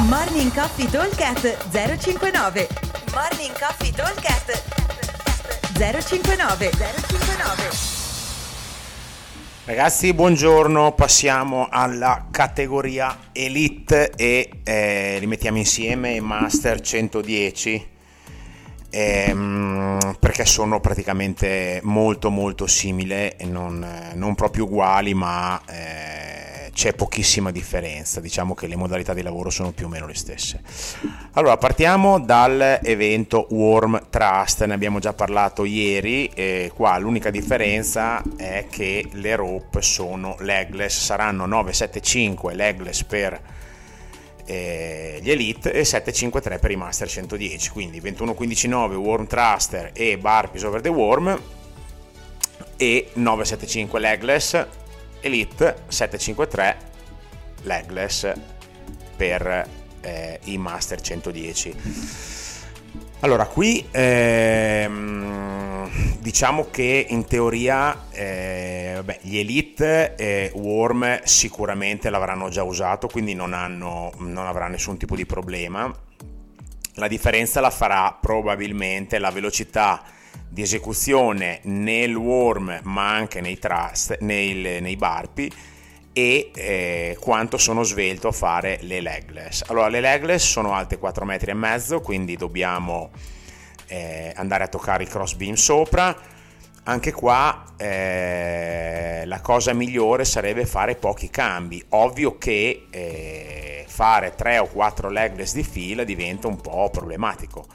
Morning Coffee Talk @059. Morning Coffee Talk @059. Ragazzi, buongiorno. Passiamo alla categoria Elite e li mettiamo insieme Master 110. Perché sono praticamente molto simili, non proprio uguali, ma c'è pochissima differenza. Diciamo che le modalità di lavoro sono più o meno le stesse. Allora, partiamo dall'evento Worm Thrust, ne abbiamo già parlato ieri. Qua l'unica differenza è che le rope sono legless, saranno 975 legless per gli Elite e 753 per i Master 110, quindi 21-15-9 Worm Thruster e Burpees over the Worm e 975 legless Elite, 753 legless per i Master 110. Allora qui diciamo che in teoria gli Elite Worm sicuramente l'avranno già usato, quindi non avrà nessun tipo di problema. La differenza la farà probabilmente la velocità di esecuzione nel Worm, ma anche nei Thrust, nei Burpee, e quanto sono svelto a fare le legless. Allora, le legless sono alte 4,5 metri, quindi dobbiamo andare a toccare il cross beam sopra. Anche qua la cosa migliore sarebbe fare pochi cambi. Ovvio che fare 3 o 4 legless di fila diventa un po' problematico,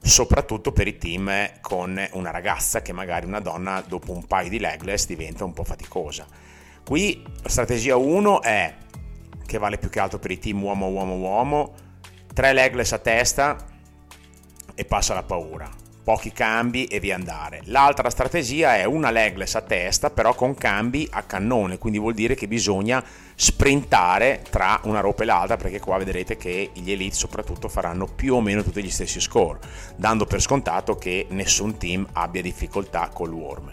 soprattutto per i team con una ragazza, che magari una donna dopo un paio di legless diventa un po' faticosa. Qui la strategia 1 è, che vale più che altro per i team uomo-uomo-uomo, 3 legless a testa e passa la paura, pochi cambi e via andare. L'altra strategia è una legless a testa però con cambi a cannone, quindi vuol dire che bisogna sprintare tra una rope e l'altra, perché qua vedrete che gli Elite soprattutto faranno più o meno tutti gli stessi score, dando per scontato che nessun team abbia difficoltà col Worm.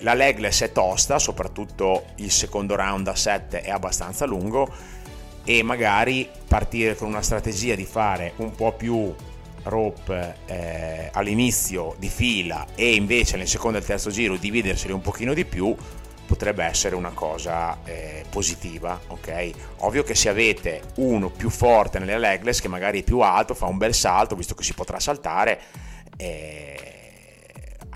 La legless è tosta, soprattutto il secondo round a 7 è abbastanza lungo, e magari partire con una strategia di fare un po' più rope all'inizio di fila e invece nel secondo e al terzo giro dividerseli un pochino di più potrebbe essere una cosa positiva, ok? Ovvio che se avete uno più forte nelle legless, che magari è più alto, fa un bel salto, visto che si potrà saltare,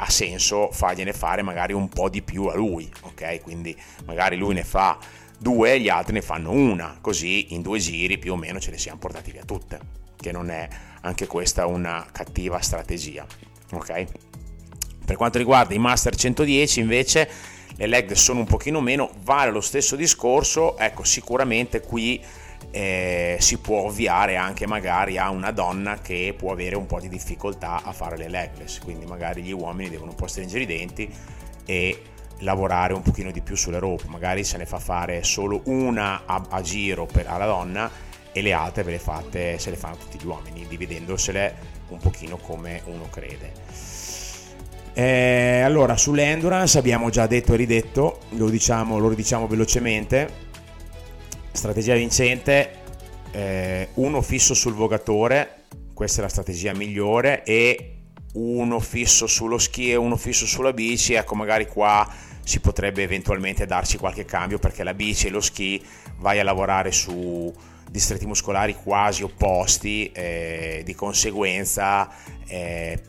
ha senso fargliene fare magari un po' di più a lui, ok? Quindi magari lui ne fa 2 e gli altri ne fanno 1, così in 2 giri più o meno ce le siamo portati via tutte, che non è anche questa una cattiva strategia, ok? Per quanto riguarda i Master 110 invece le leg sono un pochino meno, vale lo stesso discorso. Ecco, sicuramente qui si può ovviare anche magari a una donna che può avere un po' di difficoltà a fare le legless, quindi magari gli uomini devono un po' stringere i denti e lavorare un pochino di più sulle rope, magari se ne fa fare solo una a giro alla donna e le altre se le fanno tutti gli uomini, dividendosele un pochino come uno crede. Allora, sull'endurance abbiamo già detto e ridetto, lo ridiciamo velocemente. Strategia vincente, uno fisso sul vogatore, questa è la strategia migliore, e uno fisso sullo ski e uno fisso sulla bici. Ecco, magari qua si potrebbe eventualmente darci qualche cambio, perché la bici e lo ski vai a lavorare su distretti muscolari quasi opposti, di conseguenza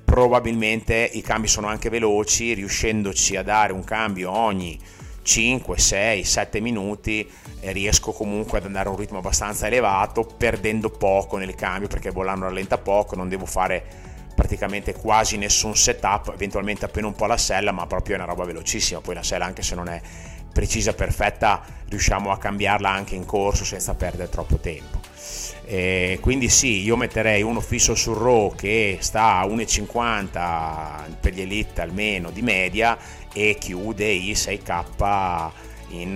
probabilmente i cambi sono anche veloci, riuscendoci a dare un cambio ogni 5, 6, 7 minuti riesco comunque ad andare a un ritmo abbastanza elevato, perdendo poco nel cambio perché volando rallenta poco, non devo fare praticamente quasi nessun setup, eventualmente appena un po' la sella, ma proprio è una roba velocissima. Poi la sella, anche se non è precisa, perfetta, riusciamo a cambiarla anche in corso senza perdere troppo tempo. E quindi sì, io metterei uno fisso sul row che sta a 1,50 per gli Elite almeno di media, e chiude i 6K in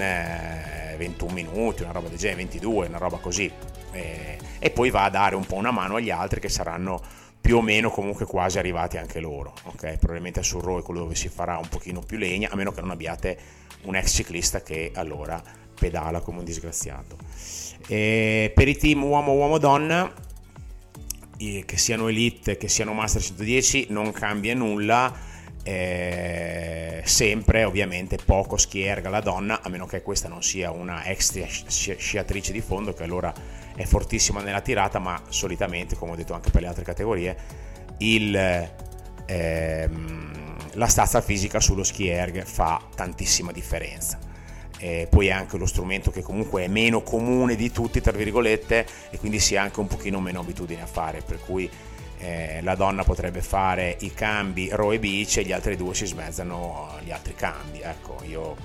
21 minuti, una roba del genere, 22, una roba così, e poi va a dare un po' una mano agli altri che saranno più o meno comunque quasi arrivati anche loro, ok? Probabilmente sul row è quello dove si farà un pochino più legna, a meno che non abbiate un ex ciclista che allora pedala come un disgraziato. E per i team uomo-uomo-donna, che siano Elite, che siano Master 110, non cambia nulla. Sempre ovviamente poco Ski Erg alla donna, a meno che questa non sia una ex sciatrice di fondo, che allora è fortissima nella tirata, ma solitamente, come ho detto anche per le altre categorie, la stazza fisica sullo Ski Erg fa tantissima differenza. Poi è anche lo strumento che comunque è meno comune di tutti, tra virgolette, e quindi si ha anche un pochino meno abitudine a fare, per cui la donna potrebbe fare i cambi row e beach e gli altri due si smezzano gli altri cambi. Ecco, io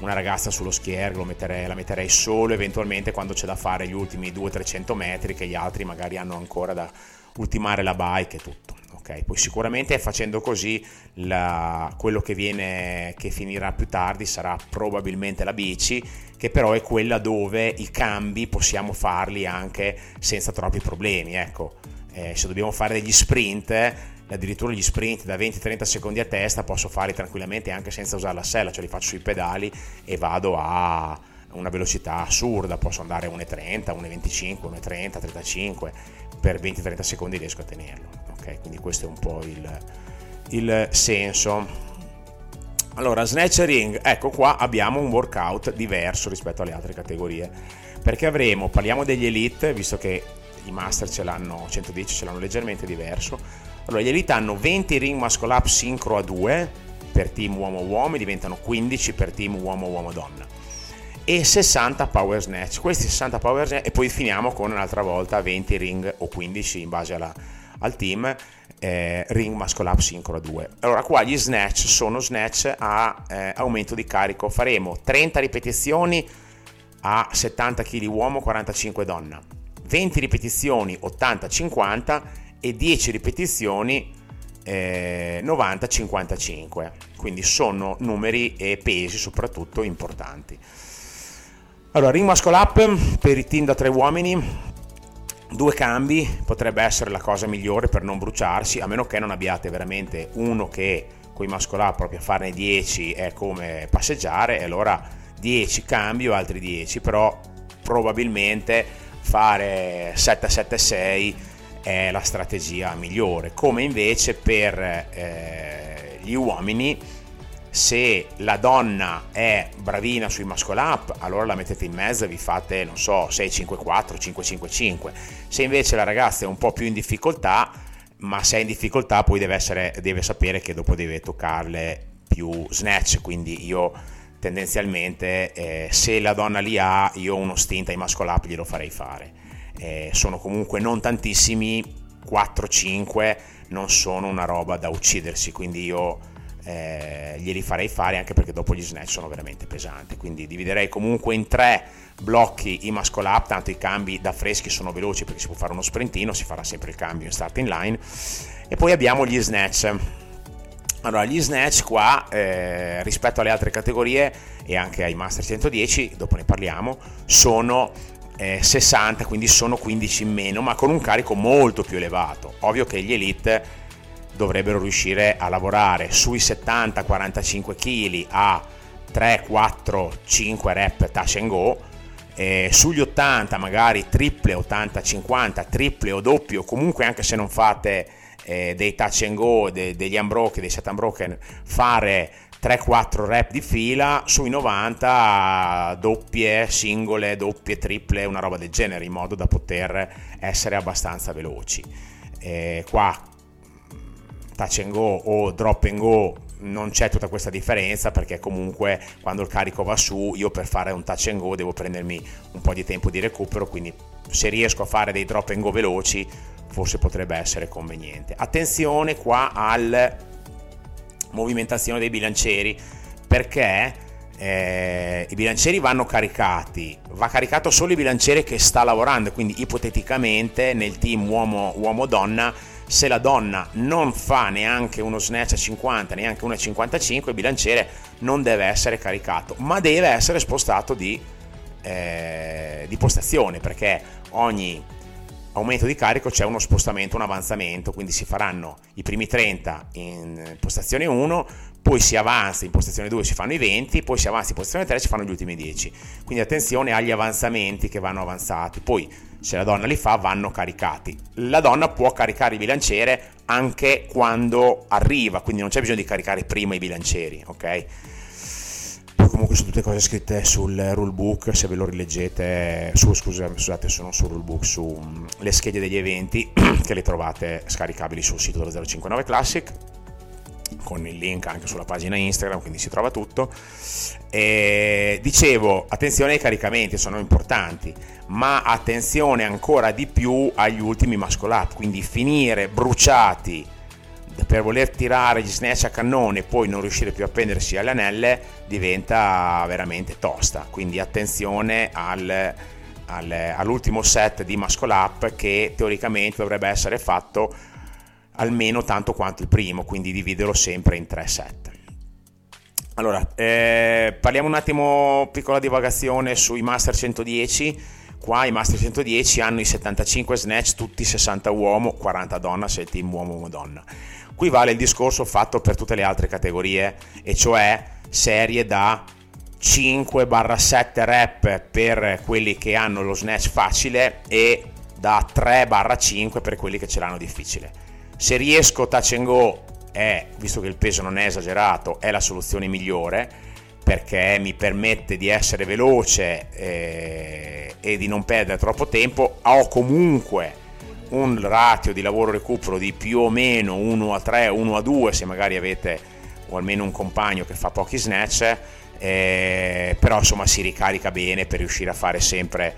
una ragazza sullo Ski Erg la metterei solo eventualmente quando c'è da fare gli ultimi 200-300 metri, che gli altri magari hanno ancora da ultimare la bike e tutto, ok? Poi sicuramente facendo così quello che finirà più tardi sarà probabilmente la bici, che però è quella dove i cambi possiamo farli anche senza troppi problemi, ecco. Se dobbiamo fare degli sprint, addirittura gli sprint da 20-30 secondi a testa posso farli tranquillamente anche senza usare la sella, cioè li faccio sui pedali e vado a una velocità assurda, posso andare a 1.30, 1.25, 1.30, 35, per 20-30 secondi riesco a tenerlo, ok? Quindi questo è un po' il senso. Allora, snatchering, ecco qua abbiamo un workout diverso rispetto alle altre categorie, perché parliamo degli Elite, visto che i Master ce l'hanno, 110 ce l'hanno leggermente diverso. Allora, gli Elite hanno 20 Ring Muscle Ups sincro a 2 per team uomo-uomo, diventano 15 per team uomo-uomo-donna, e 60 Power Snatch. Questi 60 Power Snatch, e poi finiamo con un'altra volta 20 Ring o 15 in base al team, Ring Muscle Up sincro a 2. Allora qua gli Snatch sono Snatch a aumento di carico. Faremo 30 ripetizioni a 70 kg uomo, 45 donna, 20 ripetizioni 80-50 e 10 ripetizioni 90-55, quindi sono numeri e pesi soprattutto importanti. Allora, Ring Muscle Up per i team da 3 uomini, 2 cambi potrebbe essere la cosa migliore per non bruciarsi, a meno che non abbiate veramente uno che con i Muscle Up proprio a farne 10 è come passeggiare, e allora 10 cambi o altri 10, però probabilmente fare 7-7-6 è la strategia migliore. Come invece per gli uomini, se la donna è bravina sui muscle up, allora la mettete in mezzo e vi fate, non so, 6-5-4, 5-5-5. Se invece la ragazza è un po' più in difficoltà, ma se è in difficoltà poi deve sapere che dopo deve toccarle più snatch, quindi io tendenzialmente se la donna li ha, io uno stint ai muscle up glielo farei fare. Sono comunque non tantissimi, 4-5, non sono una roba da uccidersi, quindi io glieli farei fare, anche perché dopo gli snatch sono veramente pesanti, quindi dividerei comunque in 3 blocchi i muscle up, tanto i cambi da freschi sono veloci perché si può fare uno sprintino, si farà sempre il cambio in starting line. E poi abbiamo gli snatch. Allora, gli snatch qua, rispetto alle altre categorie e anche ai Master 110, dopo ne parliamo, sono 60, quindi sono 15 in meno, ma con un carico molto più elevato. Ovvio che gli Elite dovrebbero riuscire a lavorare sui 70-45 kg a 3-4-5 rep touch and go, sugli 80 magari triple 80-50, triple o doppio, comunque anche se non fate dei touch and go, degli unbroken, dei set unbroken, fare 3-4 rep di fila sui 90, doppie, singole, doppie, triple, una roba del genere, in modo da poter essere abbastanza veloci. Qua touch and go o drop and go non c'è tutta questa differenza, perché comunque quando il carico va su, io per fare un touch and go devo prendermi un po' di tempo di recupero, quindi se riesco a fare dei drop and go veloci forse potrebbe essere conveniente. Attenzione qua al movimentazione dei bilancieri, perché i bilancieri vanno caricati, va caricato solo il bilanciere che sta lavorando, quindi ipoteticamente nel team uomo-donna, se la donna non fa neanche uno snatch a 50, neanche uno a 55, il bilanciere non deve essere caricato, ma deve essere spostato di postazione, perché ogni aumento di carico c'è uno spostamento, un avanzamento, quindi si faranno i primi 30 in postazione 1, poi si avanza in postazione 2, si fanno i 20, poi si avanza in postazione 3, si fanno gli ultimi 10. Quindi attenzione agli avanzamenti che vanno avanzati, poi se la donna li fa vanno caricati. La donna può caricare il bilanciere anche quando arriva, quindi non c'è bisogno di caricare prima i bilancieri, ok? Comunque sono tutte cose scritte sul rulebook, se ve lo rileggete, scusate, sono sul rulebook, sulle schede degli eventi, che le trovate scaricabili sul sito dello 059 Classic, con il link anche sulla pagina Instagram, quindi si trova tutto. E dicevo, attenzione ai caricamenti, sono importanti, ma attenzione ancora di più agli ultimi muscle up, quindi finire bruciati per voler tirare gli snatch a cannone e poi non riuscire più a prendersi alle anelle diventa veramente tosta, quindi attenzione all'ultimo set di muscle up, che teoricamente dovrebbe essere fatto almeno tanto quanto il primo, quindi dividerlo sempre in 3 set. Allora, parliamo un attimo, piccola divagazione, sui Master 110. Qua i Master 110 hanno i 75 snatch, tutti 60 uomo, 40 donna, se il team uomo donna. Qui vale il discorso fatto per tutte le altre categorie, e cioè serie da 5-7 rep per quelli che hanno lo snatch facile e da 3-5 per quelli che ce l'hanno difficile. Se riesco touch and go, visto che il peso non è esagerato, è la soluzione migliore, perché mi permette di essere veloce e di non perdere troppo tempo. Ho comunque un ratio di lavoro recupero di più o meno 1-3, 1-2 se magari avete o almeno un compagno che fa pochi snatch, però insomma si ricarica bene per riuscire a fare sempre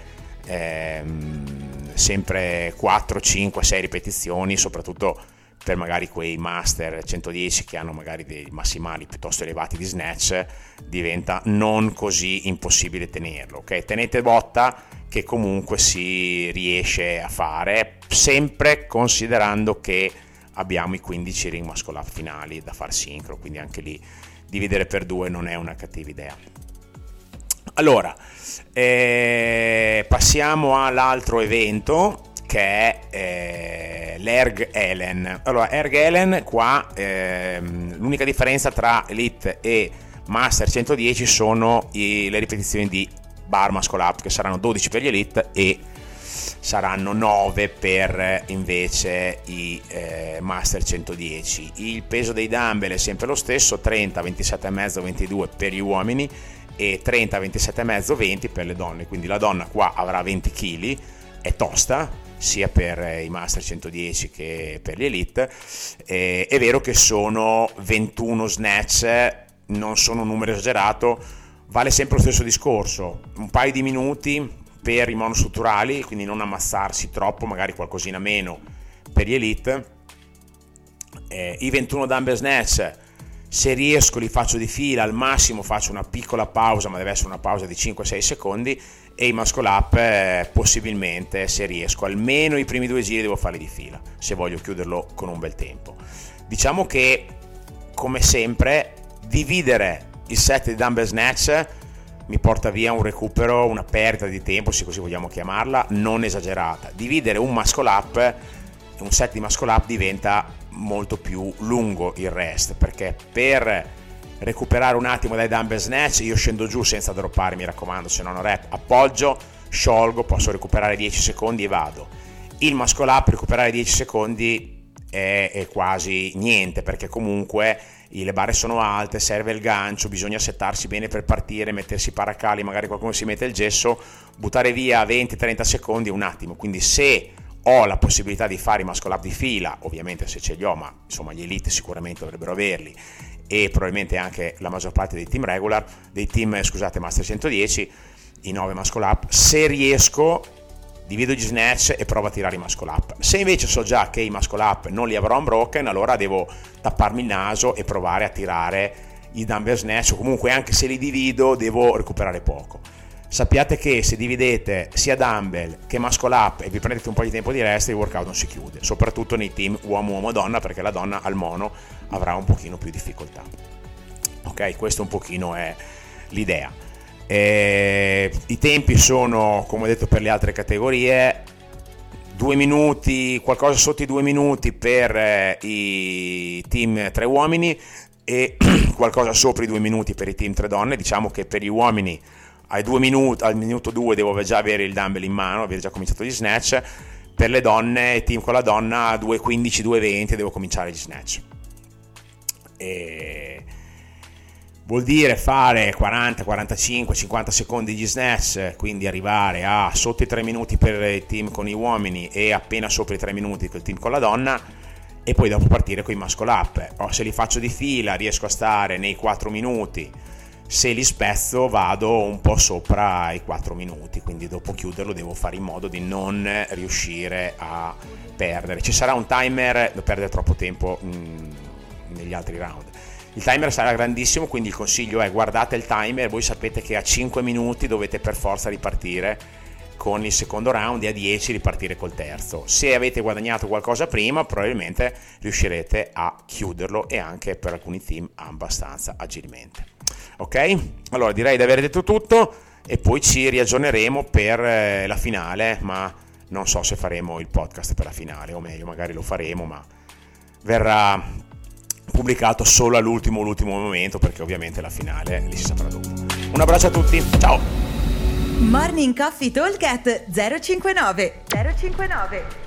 4, 5, 6 ripetizioni, soprattutto per magari quei Master 110 che hanno magari dei massimali piuttosto elevati di snatch, diventa non così impossibile tenerlo, ok? Tenete botta che comunque si riesce a fare, sempre considerando che abbiamo i 15 ring muscle up finali da far sincro, quindi anche lì dividere per 2 non è una cattiva idea. Allora, passiamo all'altro evento, che è l'Erg Helen. Allora, Erg Helen, qua l'unica differenza tra Elite e Master 110 sono le ripetizioni di Bar Muscle Up, che saranno 12 per gli Elite e saranno 9 per invece i Master 110. Il peso dei dumbbell è sempre lo stesso, 30, 27,5, 22 per gli uomini e 30, 27,5, 20 per le donne. Quindi la donna qua avrà 20 kg, è tosta sia per i Master 110 che per gli Elite. È vero che sono 21 snatch, non sono un numero esagerato, vale sempre lo stesso discorso, un paio di minuti per i monostrutturali, quindi non ammazzarsi troppo, magari qualcosina meno per gli Elite. I 21 dumbbell snatch, se riesco li faccio di fila, al massimo faccio una piccola pausa, ma deve essere una pausa di 5-6 secondi, e i muscle up possibilmente, se riesco, almeno i primi 2 giri devo farli di fila se voglio chiuderlo con un bel tempo. Diciamo che, come sempre, dividere il set di dumbbell snatch mi porta via un recupero, una perdita di tempo, se così vogliamo chiamarla, non esagerata. Dividere un muscle up, un set di muscle up, diventa molto più lungo il rest, perché per recuperare un attimo dai dumbbell snatch io scendo giù senza droppare, mi raccomando, se non ho rep appoggio, sciolgo, posso recuperare 10 secondi e vado. Il muscle up, recuperare 10 secondi è quasi niente, perché comunque le barre sono alte, serve il gancio, bisogna settarsi bene per partire, mettersi i paracali, magari qualcuno si mette il gesso, buttare via 20-30 secondi è un attimo. Quindi se ho la possibilità di fare i muscle up di fila, ovviamente se ce li ho, ma insomma gli Elite sicuramente dovrebbero averli, e probabilmente anche la maggior parte dei team regular, dei team, scusate, Master 110, i 9 muscle up, se riesco divido gli snatch e provo a tirare i muscle up. Se invece so già che i muscle up non li avrò unbroken, allora devo tapparmi il naso e provare a tirare i dumbbell snatch, o comunque anche se li divido devo recuperare poco. Sappiate che se dividete sia dumbbell che muscle up e vi prendete un po' di tempo di rest, il workout non si chiude, soprattutto nei team uomo-uomo-donna, perché la donna al mono avrà un pochino più difficoltà. Ok, questo un pochino è l'idea. I tempi sono, come ho detto, per le altre categorie 2 minuti, qualcosa sotto i 2 minuti per i team 3 uomini e qualcosa sopra i 2 minuti per i team 3 donne. Diciamo che per gli uomini al minuto 2 devo già avere il dumbbell in mano, aver già cominciato gli snatch. Per le donne, team con la donna, 2.15, 2.20 devo cominciare gli snatch. E vuol dire fare 40, 45, 50 secondi di snatch, quindi arrivare a sotto i 3 minuti per il team con gli uomini e appena sopra i 3 minuti per il team con la donna, e poi dopo partire con i muscle up. O se li faccio di fila riesco a stare nei 4 minuti, se li spezzo vado un po' sopra i 4 minuti, quindi dopo chiuderlo devo fare in modo di non riuscire a perdere. Ci sarà un timer, non perdere troppo tempo negli altri round. Il timer sarà grandissimo, quindi il consiglio è guardate il timer, voi sapete che a 5 minuti dovete per forza ripartire con il secondo round e a 10 ripartire col terzo. Se avete guadagnato qualcosa prima probabilmente riuscirete a chiuderlo e anche per alcuni team abbastanza agilmente. Ok, allora direi di aver detto tutto e poi ci riaggiorneremo per la finale, ma non so se faremo il podcast per la finale, o meglio magari lo faremo ma verrà pubblicato solo all'ultimo momento, perché ovviamente la finale lì si saprà dopo. Un abbraccio a tutti, ciao! Morning Coffee Talk @ 059.